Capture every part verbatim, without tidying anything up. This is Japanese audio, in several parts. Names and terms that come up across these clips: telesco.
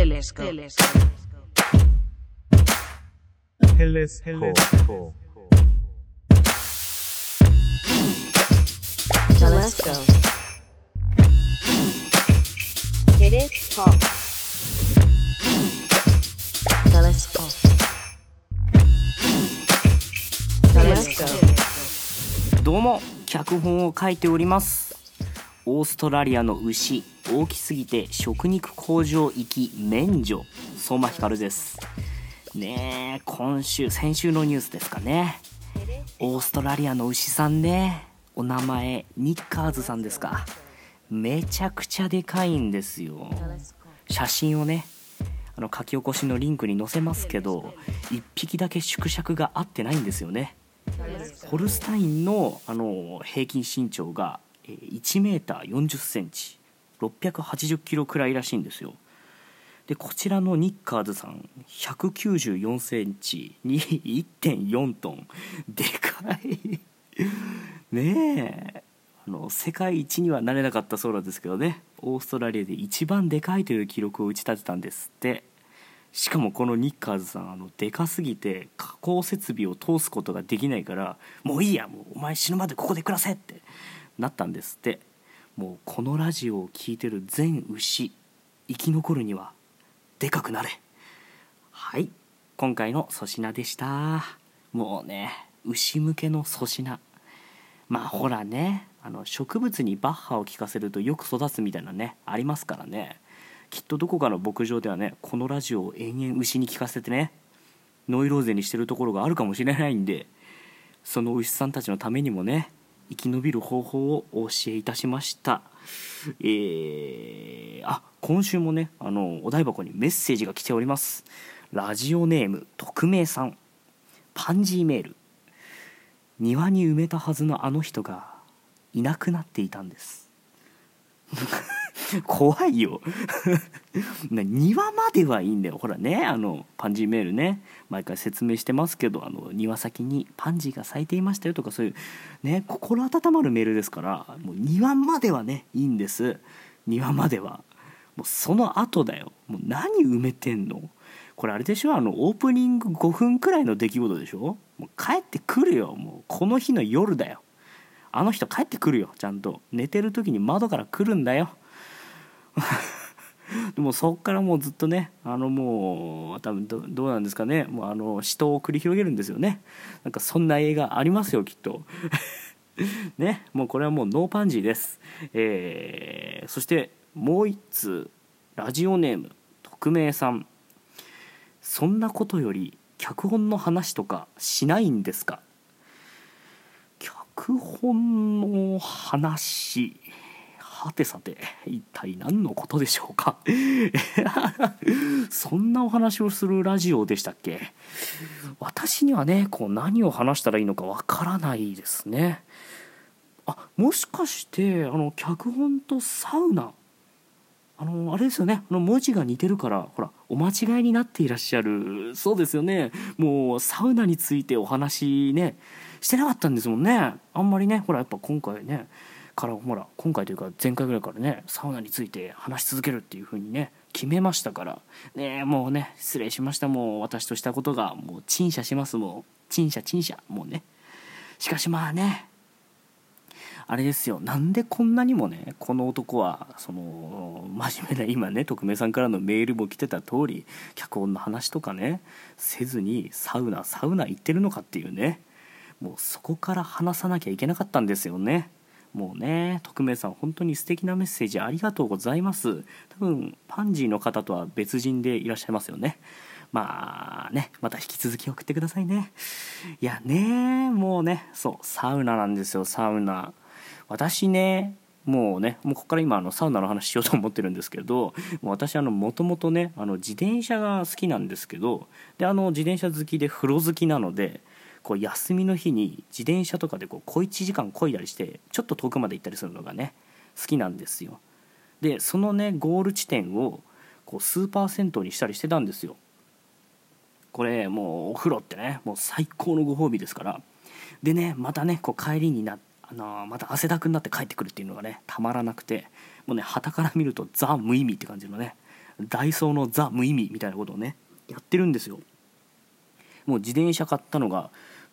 Telescope. Telescope. Telescope. Telescope. Telescope. Telescope. Telescope. どうも、脚本を書いております。オーストラリアの牛、大きすぎて食肉工場行き免除、相馬ひかるですねえ。今週先週のニュースですかね。オーストラリアの牛さんね、お名前ニッカーズさんですか。めちゃくちゃでかいんですよ。写真をね、あの書き起こしのリンクに載せますけど、いっぴきだけ縮尺が合ってないんですよね。ホルスタインの、あの平均身長がいちメーターよんじゅっセンチ、ろっぴゃくはちじゅっキロくらいらしいんですよ。でこちらのニッカーズさんひゃくきゅうじゅうよんセンチに いってんよんトン、でかいねえ。あの世界一にはなれなかったそうなんですけどね、オーストラリアで一番でかいという記録を打ち立てたんですって。しかもこのニッカーズさん、あのでかすぎて加工設備を通すことができないから、もういいや、もうお前死ぬまでここで暮らせってなったんですって。もうこのラジオを聞いてる全牛、生き残るにはでかくなれ。はい、今回の粗品でした。もうね、牛向けの粗品。まあほらね、あの植物にバッハを効かせるとよく育つみたいなね、ありますからね。きっとどこかの牧場ではね、このラジオを延々牛に聞かせてね、ノイローゼにしてるところがあるかもしれないんで、その牛さんたちのためにもね、生き延びる方法をお教えいたしました、えー、あ、今週もね、あのお台箱にメッセージが来ております。ラジオネーム匿名さん、パンジーメール。庭に埋めたはずのあの人がいなくなっていたんです怖いよ庭まではいいんだよ。ほらね、あのパンジーメールね、毎回説明してますけど、あの庭先にパンジーが咲いていましたよとか、そういうね、心温まるメールですから、もう庭まではねいいんです。庭まではもうその後だよ。もう何埋めてんの、これあれでしょ、あのオープニングごふんくらいの出来事でしょ。もう帰ってくるよ、もうこの日の夜だよ。あの人帰ってくるよ、ちゃんと寝てる時に窓から来るんだよでもそっからもうずっとね、あのもう多分 ど, どうなんですかね、もうあの死闘を繰り広げるんですよね。なんかそんな映画ありますよきっとね、もうこれはもうノーパンジーです、えー、そしてもう一通、ラジオネーム匿名さん。そんなことより脚本の話とかしないんですか。脚本の話、はてさて一体何のことでしょうかそんなお話をするラジオでしたっけ。私にはね、こう何を話したらいいのかわからないですね。あ、もしかしてあの脚本とサウナ、あのあれですよね、あの文字が似てるからほらお間違いになっていらっしゃるそうですよね。もうサウナについてお話ねしてなかったんですもんね、あんまりね。ほらやっぱ今回ねからほら今回というか前回ぐらいからね、サウナについて話し続けるっていう風にね決めましたからね。もうね、失礼しました。もう私としたことがもう陳謝します。もう陳謝陳謝、もうね。しかしまあね、あれですよ、なんでこんなにもね、この男はその真面目な、今ね匿名さんからのメールも来てた通り、脚本の話とかねせずにサウナサウナ行ってるのかっていうね、もうそこから話さなきゃいけなかったんですよね。もうね、匿名さん本当に素敵なメッセージありがとうございます。多分パンジーの方とは別人でいらっしゃいますよね。まあね、また引き続き送ってくださいね。いやね、もうね、そうサウナなんですよ、サウナ。私ね、もうね、もうここから今あのサウナの話しようと思ってるんですけど、もう私あのもともとね、あの自転車が好きなんですけど、であの自転車好きで風呂好きなので、こう休みの日に自転車とかでこう小いちじかん漕いだりして、ちょっと遠くまで行ったりするのがね好きなんですよ。でそのねゴール地点をこうスーパー銭湯にしたりしてたんですよ。これもうお風呂ってね、もう最高のご褒美ですから。でね、またねこう帰りになあのまた汗だくになって帰ってくるっていうのがねたまらなくて、もうね傍から見るとザ無意味って感じのね、ダイソーのザ無意味みたいなことをねやってるんですよ。もう自転車買ったのが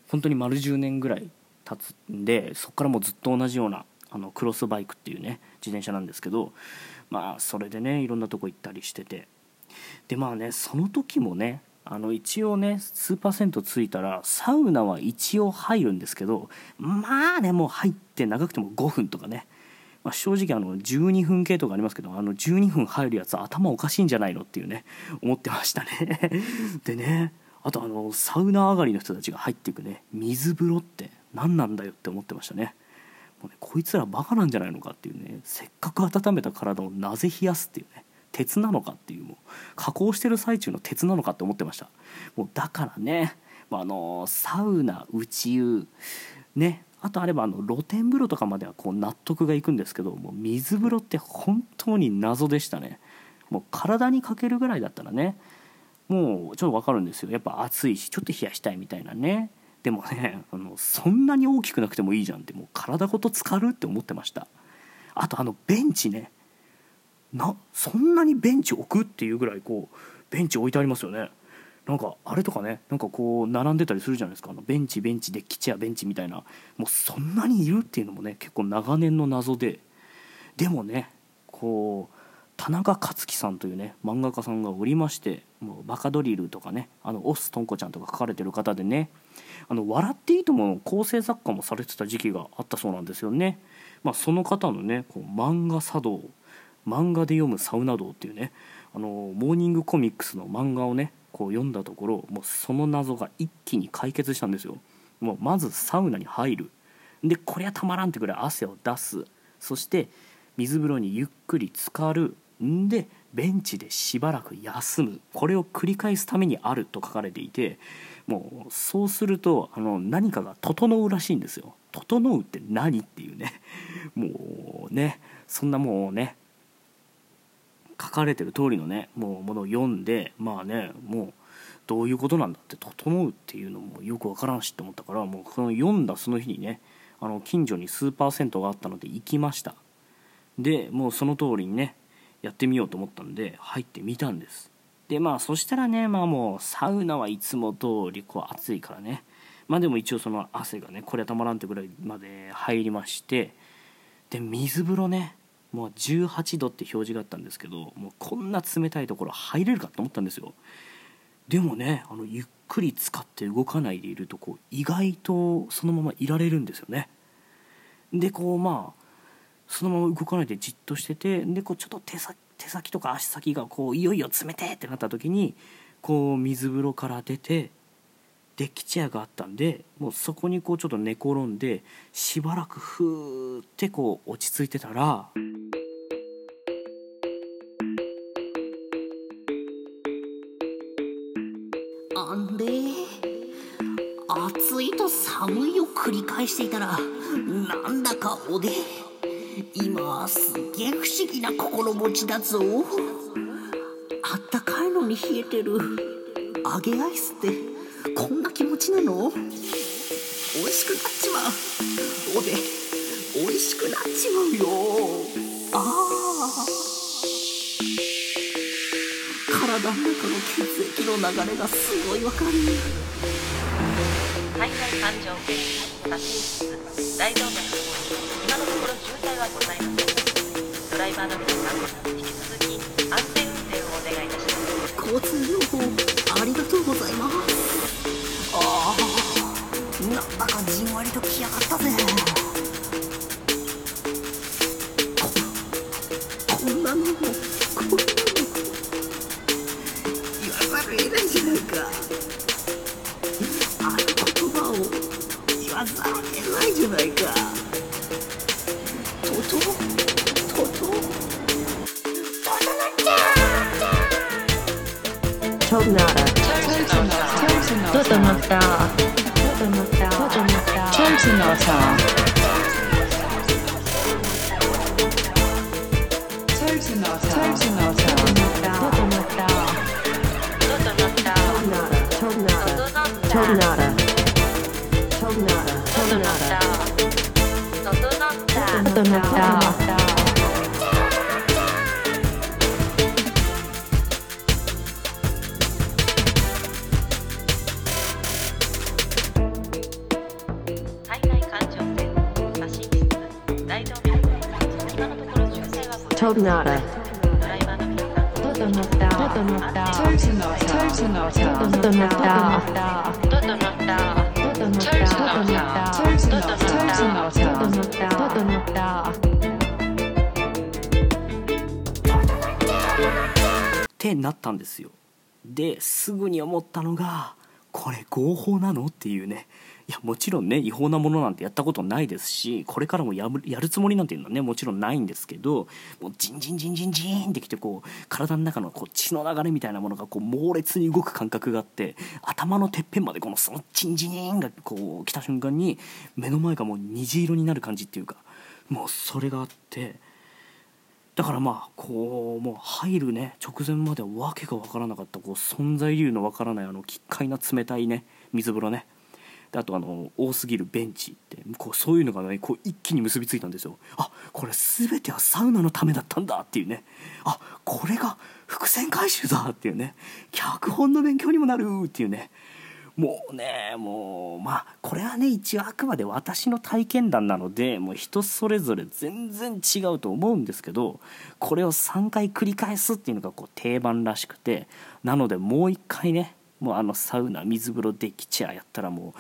本当に丸じゅうねんぐらい経つんで、そこからもうずっと同じようなあのクロスバイクっていうね自転車なんですけど、まあそれでねいろんなとこ行ったりしてて、でまあねその時もねあの一応ね数パーセントついたらサウナは一応入るんですけど、まあねもう入って長くてもごふんとかね、まあ、正直あのじゅうにふん計とかありますけど、あのじゅうにふん入るやつ頭おかしいんじゃないのっていうね思ってましたねでね、あとあのサウナ上がりの人たちが入っていくね水風呂って何なんだよって思ってましたね。もうねこいつらバカなんじゃないのかっていうね、せっかく温めた体をなぜ冷やすっていうね、鉄なのかっていう、もう加工してる最中の鉄なのかって思ってました。もうだからね、まあ、あのサウナ、内湯ね、あとあればあの露天風呂とかまではこう納得がいくんですけど、もう水風呂って本当に謎でしたね。もう体にかけるぐらいだったらねもうちょっとわかるんですよ、やっぱ暑いしちょっと冷やしたいみたいなね。でもねあのそんなに大きくなくてもいいじゃんって、もう体ごと浸かるって思ってました。あとあのベンチね、なそんなにベンチ置くっていうぐらいこうベンチ置いてありますよね。なんかあれとかね、なんかこう並んでたりするじゃないですか、あのベンチベンチデッキチェアベンチみたいな、もうそんなにいるっていうのもね結構長年の謎で、でもねこう田中克樹さんというね漫画家さんがおりまして、もうバカドリルとかねあのオストンコちゃんとか書かれてる方でね、あの笑っていいともの構成作家もされてた時期があったそうなんですよね。まあ、その方のねこう漫画茶道、漫画で読むサウナ道っていうねあのモーニングコミックスの漫画をねこう読んだところ、もうその謎が一気に解決したんですよ。もうまずサウナに入る、でこりゃたまらんってくらい汗を出す、そして水風呂にゆっくり浸かる、んでベンチでしばらく休む、これを繰り返すためにあると書かれていて、もうそうするとあの何かが整うらしいんですよ。整うって何っていうね、もうねそんなもうね書かれてる通りのねもうものを読んで、まあねもうどういうことなんだって整うっていうのもよくわからんしって思ったから、もうその読んだその日にねあの近所にスーパー銭湯があったので行きました。でもうその通りにねやってみようと思ったんで入ってみたんです。でまあそしたらね、まあもうサウナはいつも通りこう暑いからね、まあでも一応その汗がねこれはたまらんってぐらいまで入りまして、で水風呂ねもうじゅうはちどって表示があったんですけど、もうこんな冷たいところ入れるかと思ったんですよ。でもねあのゆっくり使って動かないでいるとこう意外とそのままいられるんですよね。でこうまあそのまま動かないでじっとしてて、でこうちょっと手先、手先とか足先がこういよいよ冷てってなった時にこう水風呂から出てデッキチェアがあったんで、もうそこにこうちょっと寝転んでしばらくふーってこう落ち着いてたら、あんで暑いと寒いを繰り返していたらなんだかおで今すげえ不思議な心持ちだぞ。あったかいのに冷えてる揚げアイスってこんな気持ちなの？美味しくなっちまう。おで美味しくなっちまうよ。ああ体の中の血液の流れがすごいわかる。大体感情発信室大丈夫です。今のところ渋滞はございません。ドライバーの皆さん、引き続き安全運転をお願いいたします。交通情報ありがとうございます。ああ、なんだかじんわりと来やがったぜ。こ、こんなのも、こんなのも言わざるを得ないじゃないか。あの言葉を言わざるを得ないじゃないか。トトトトトトナラトトナタトトナタトトナタトトナタトトナタトトナタトトナタトトトトナタってなったんですよ。ですぐに思ったのが、これ合法なのっていうね。いやもちろんね、違法なものなんてやったことないですし、これからも や, やるつもりなんていうのはね、もちろんないんですけど、もうジンジンジンジンジーンってきて、こう体の中のこう血の流れみたいなものがこう猛烈に動く感覚があって、頭のてっぺんまでこのそのジンジンがこう来た瞬間に目の前がもう虹色になる感じっていうか、もうそれがあって、だからまあこうもう入るね直前までわけが分からなかった、こう存在理由の分からないあの奇怪な冷たいね水風呂ね、であとあの多すぎるベンチって、こうそういうのがねこう一気に結びついたんですよ。あ、これ全てはサウナのためだったんだっていうね、あ、これが伏線回収だっていうね、脚本の勉強にもなるっていうね、もうね、もうまあこれはね一応あくまで私の体験談なので、もう人それぞれ全然違うと思うんですけど、これをさんかい繰り返すっていうのがこう定番らしくて、なのでもういっかいね、もうあのサウナ水風呂デッキチェアやったら、もう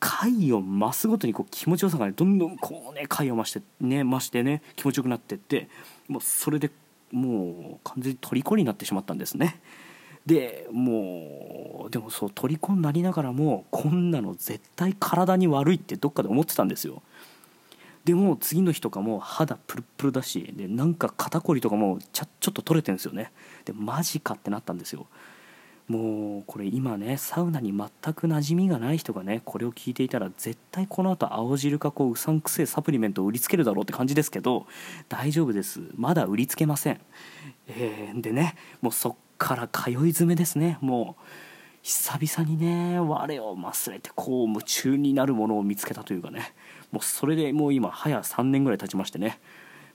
回を増すごとにこう気持ちよさがねどんどんこうね回を増してね増してね気持ちよくなってって、もうそれでもう完全に虜になってしまったんですね。でもうでもそう虜になりながらも、こんなの絶対体に悪いってどっかで思ってたんですよ。でも次の日とかも肌プルプルだし、でなんか肩こりとかもち ょ, ちょっと取れてるんですよね。でマジかってなったんですよ。もうこれ今ねサウナに全く馴染みがない人がねこれを聞いていたら、絶対この後青汁かこううさんくせえサプリメントを売りつけるだろうって感じですけど、大丈夫です、まだ売りつけません、えー、でね、もうそっから通い詰めですね。もう久々にね我を忘れてこう夢中になるものを見つけたというかね、もうそれでもう今早さんねんぐらい経ちましてね、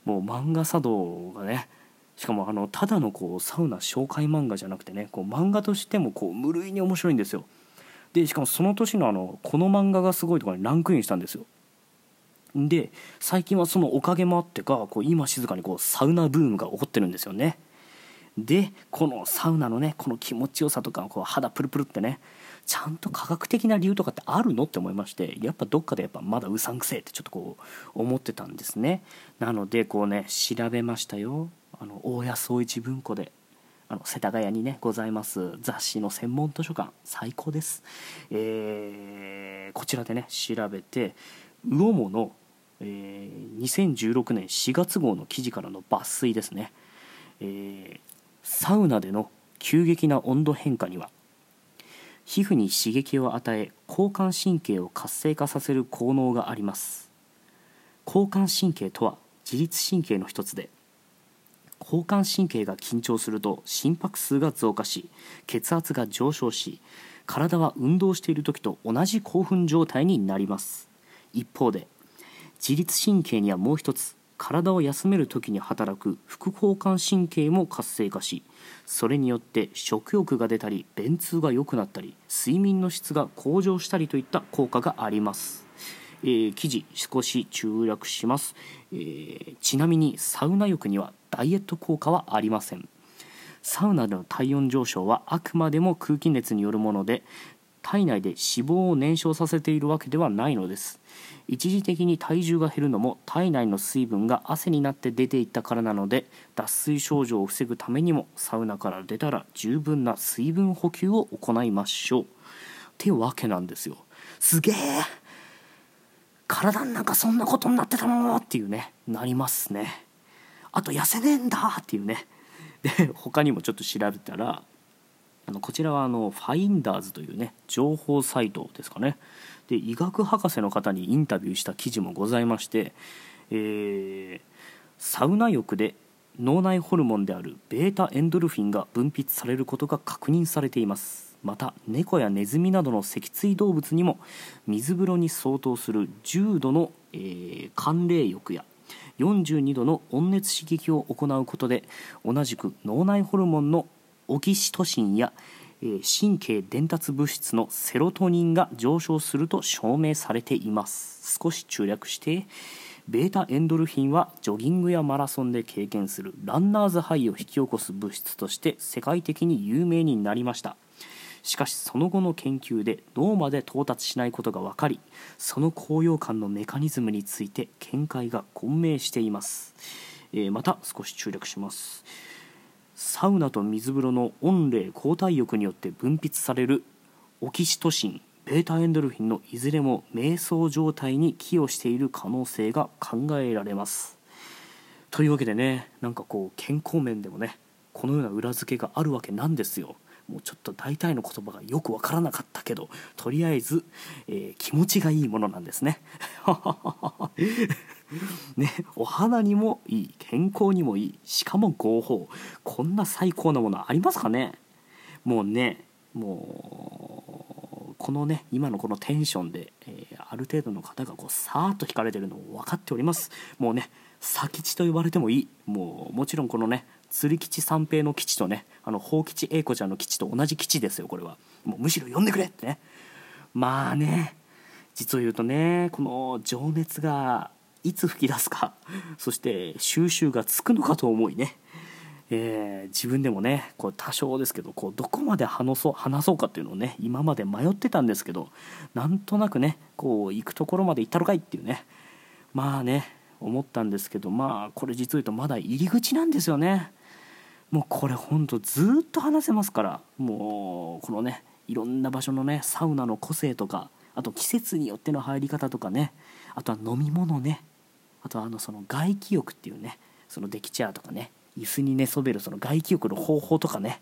もう漫画茶道がね、しかもあのただのこうサウナ紹介漫画じゃなくてね、こう漫画としてもこう無類に面白いんですよ。でしかもその年のあのこの漫画がすごいとかにランクインしたんですよ。で最近はそのおかげもあってか、こう今静かにこうサウナブームが起こってるんですよね。でこのサウナのねこの気持ちよさとか、こう肌プルプルってね、ちゃんと科学的な理由とかってあるのって思いまして、やっぱどっかでやっぱまだうさんくせえってちょっとこう思ってたんですね。なのでこうね調べましたよ。あの大谷総一文庫で、あの世田谷にねございます雑誌の専門図書館、最高です、えー、こちらでね調べて、魚もの、えー、にせんじゅうろくねんしがつごうの記事からの抜粋ですね、えー、サウナでの急激な温度変化には皮膚に刺激を与え交感神経を活性化させる効能があります。交感神経とは自律神経の一つで、交感神経が緊張すると心拍数が増加し血圧が上昇し、体は運動している時と同じ興奮状態になります。一方で自律神経にはもう一つ、体を休める時に働く副交感神経も活性化し、それによって食欲が出たり便通が良くなったり睡眠の質が向上したりといった効果があります。えー、記事少し中略します、えー、ちなみにサウナ浴にはダイエット効果はありません。サウナでの体温上昇はあくまでも空気熱によるもので、体内で脂肪を燃焼させているわけではないのです。一時的に体重が減るのも体内の水分が汗になって出ていったからなので、脱水症状を防ぐためにもサウナから出たら十分な水分補給を行いましょうってわけなんですよ。すげえ、体なんかそんなことになってたのっていうね、なりますね。あと痩せねえんだっていうね。で他にもちょっと調べたら、あのこちらはあのファインダーズというね情報サイトですかね。で医学博士の方にインタビューした記事もございまして、えー、サウナ浴で脳内ホルモンであるベータエンドルフィンが分泌されることが確認されています。また猫やネズミなどの脊椎動物にも水風呂に相当するじゅうどの、えー、寒冷浴やよんじゅうにどの温熱刺激を行うことで、同じく脳内ホルモンのオキシトシンや、えー、神経伝達物質のセロトニンが上昇すると証明されています。少し中略して、ベータエンドルフィンはジョギングやマラソンで経験するランナーズハイを引き起こす物質として世界的に有名になりました。しかしその後の研究で脳まで到達しないことが分かり、その高揚感のメカニズムについて見解が混迷しています。えー、また少し注力します。サウナと水風呂の温冷交代浴によって分泌されるオキシトシン、ベータエンドルフィンのいずれも瞑想状態に寄与している可能性が考えられます。というわけでね、なんかこう健康面でもね、このような裏付けがあるわけなんですよ。もうちょっと大体の言葉がよく分からなかったけど、とりあえず、えー、気持ちがいいものなんですね。ね、お花にもいい、健康にもいい、しかも合法、こんな最高なものありますかね。もうね、もうこのね、今のこのテンションで、えー、ある程度の方がこうさーっと惹かれてるのを分かっております。もうね、佐吉と呼ばれてもいい、もうもちろんこのね鶴吉三平の吉とね、あの宝吉英子ちゃんの吉と同じ吉ですよ。これはもうむしろ呼んでくれってね。まあね、実を言うとね、この情熱がいつ吹き出すか、そして収集がつくのかと思いね、えー、自分でもね、こう多少ですけど、こうどこまで話そう、話そうかっていうのをね、今まで迷ってたんですけど、なんとなくね、こう行くところまで行ったのかいっていうね、まあね思ったんですけど、まあこれ実を言うとまだ入り口なんですよね。もうこれほんとずっと話せますから、もうこのね、いろんな場所のねサウナの個性とか、あと季節によっての入り方とかね、あとは飲み物ね、あとはあのその外気浴っていうね、そのデキチャーとかね、椅子に寝そべるその外気浴の方法とかね、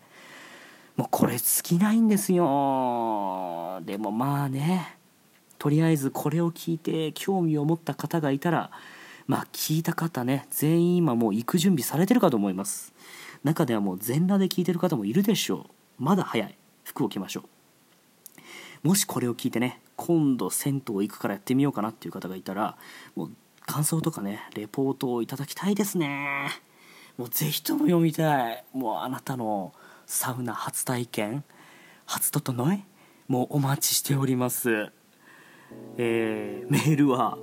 もうこれ尽きないんですよ。でもまあね、とりあえずこれを聞いて興味を持った方がいたら、まあ聞いた方ね、全員今もう行く準備されてるかと思います。中ではもう全裸で聞いてる方もいるでしょう。まだ早い、服を着ましょう。もしこれを聞いてね、今度銭湯行くからやってみようかなっていう方がいたら、もう感想とかね、レポートをいただきたいですね。もうぜひとも読みたい。もうあなたのサウナ初体験、初整え、もうお待ちしております。えー、メールは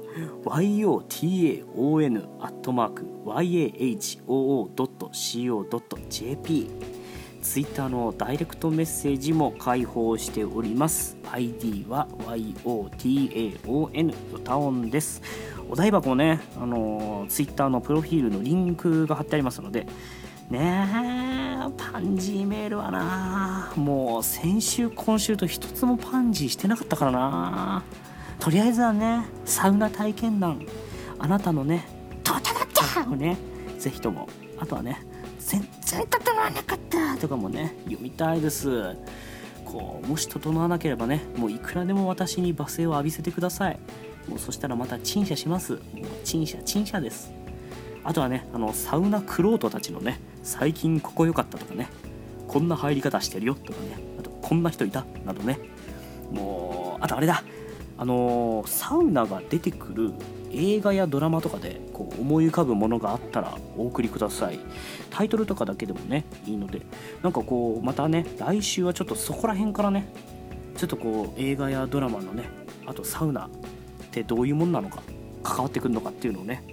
ヨタオン アットマーク ヤホー ドット シーオー ドット ジェーピー、 ツイッターのダイレクトメッセージも開放しております。 アイディー は ヨタオン ヨタオンです。お台箱ね、あのツイッターのプロフィールのリンクが貼ってありますのでね。えパンジーメールはな、もう先週今週と一つもパンジーしてなかったからな。とりあえずはね、サウナ体験談、あなたのね整ったをね、ぜひとも、あとはね全然整わなかったとかもね読みたいです。こうもし整わなければね、もういくらでも私に罵声を浴びせてください。もうそしたらまた陳謝します。もう陳謝陳謝です。あとはね、あのサウナクロートたちのね、最近ここ良かったとかね、こんな入り方してるよとかね、あとこんな人いたなどね、もうあとあれだ、あのー、サウナが出てくる映画やドラマとかでこう思い浮かぶものがあったらお送りください。タイトルとかだけでもねいいので、なんかこうまたね、来週はちょっとそこら辺からね、ちょっとこう映画やドラマのね、あとサウナってどういうもんなのか、関わってくるのかっていうのをね、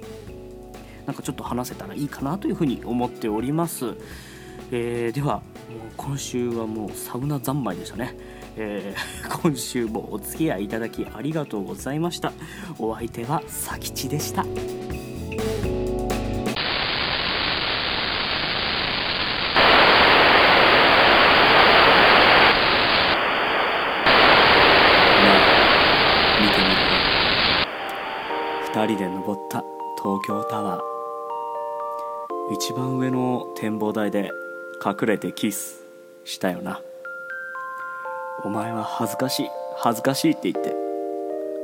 なんかちょっと話せたらいいかなというふうに思っております。えー、ではもう今週はもうサウナ三昧でしたね。えー、今週もお付き合いいただきありがとうございました。お相手は佐吉でした。ふたりで登った東京タワー、一番上の展望台で隠れてキスしたよな。お前は恥ずかしい恥ずかしいって言って、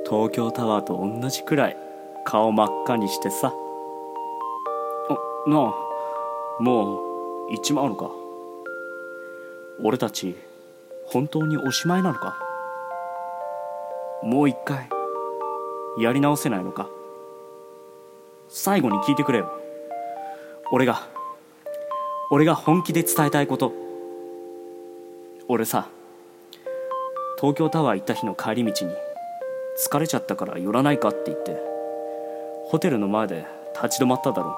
東京タワーと同じくらい顔真っ赤にしてさ。あ、なあ、もう行っちまうのか。俺たち本当におしまいなのか。もう一回やり直せないのか。最後に聞いてくれよ。俺が俺が本気で伝えたいこと。俺さ、東京タワー行った日の帰り道に疲れちゃったから寄らないかって言って、ホテルの前で立ち止まっただろう。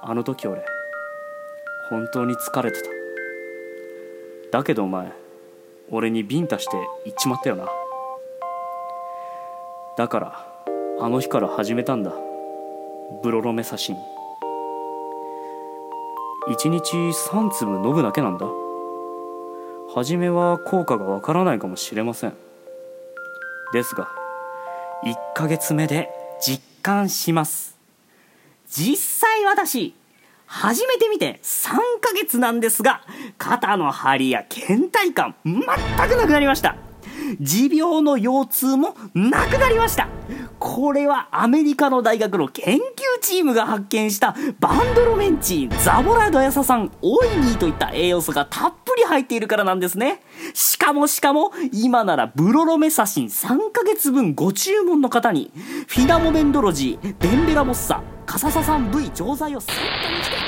あの時俺本当に疲れてた。だけどお前俺にビンタして行っちまったよな。だからあの日から始めたんだ、ブロロメ刺しに。一日三粒飲むだけなんだ。初めは効果がわからないかもしれません。ですがいっかげつめで実感します。実際私初めて見てさんかげつなんですが、肩の張りや倦怠感全くなくなりました。持病の腰痛もなくなりました。これはアメリカの大学の研究チームが発見したバンドロメンチン、ザボラドヤサ酸、オイニーといった栄養素がたっぷり入っているからなんですね。しかもしかも今ならブロロメサシンさんかげつぶんご注文の方にフィナモメンドロジー、デンベラモッサ、カサササン V 錠剤をセットにして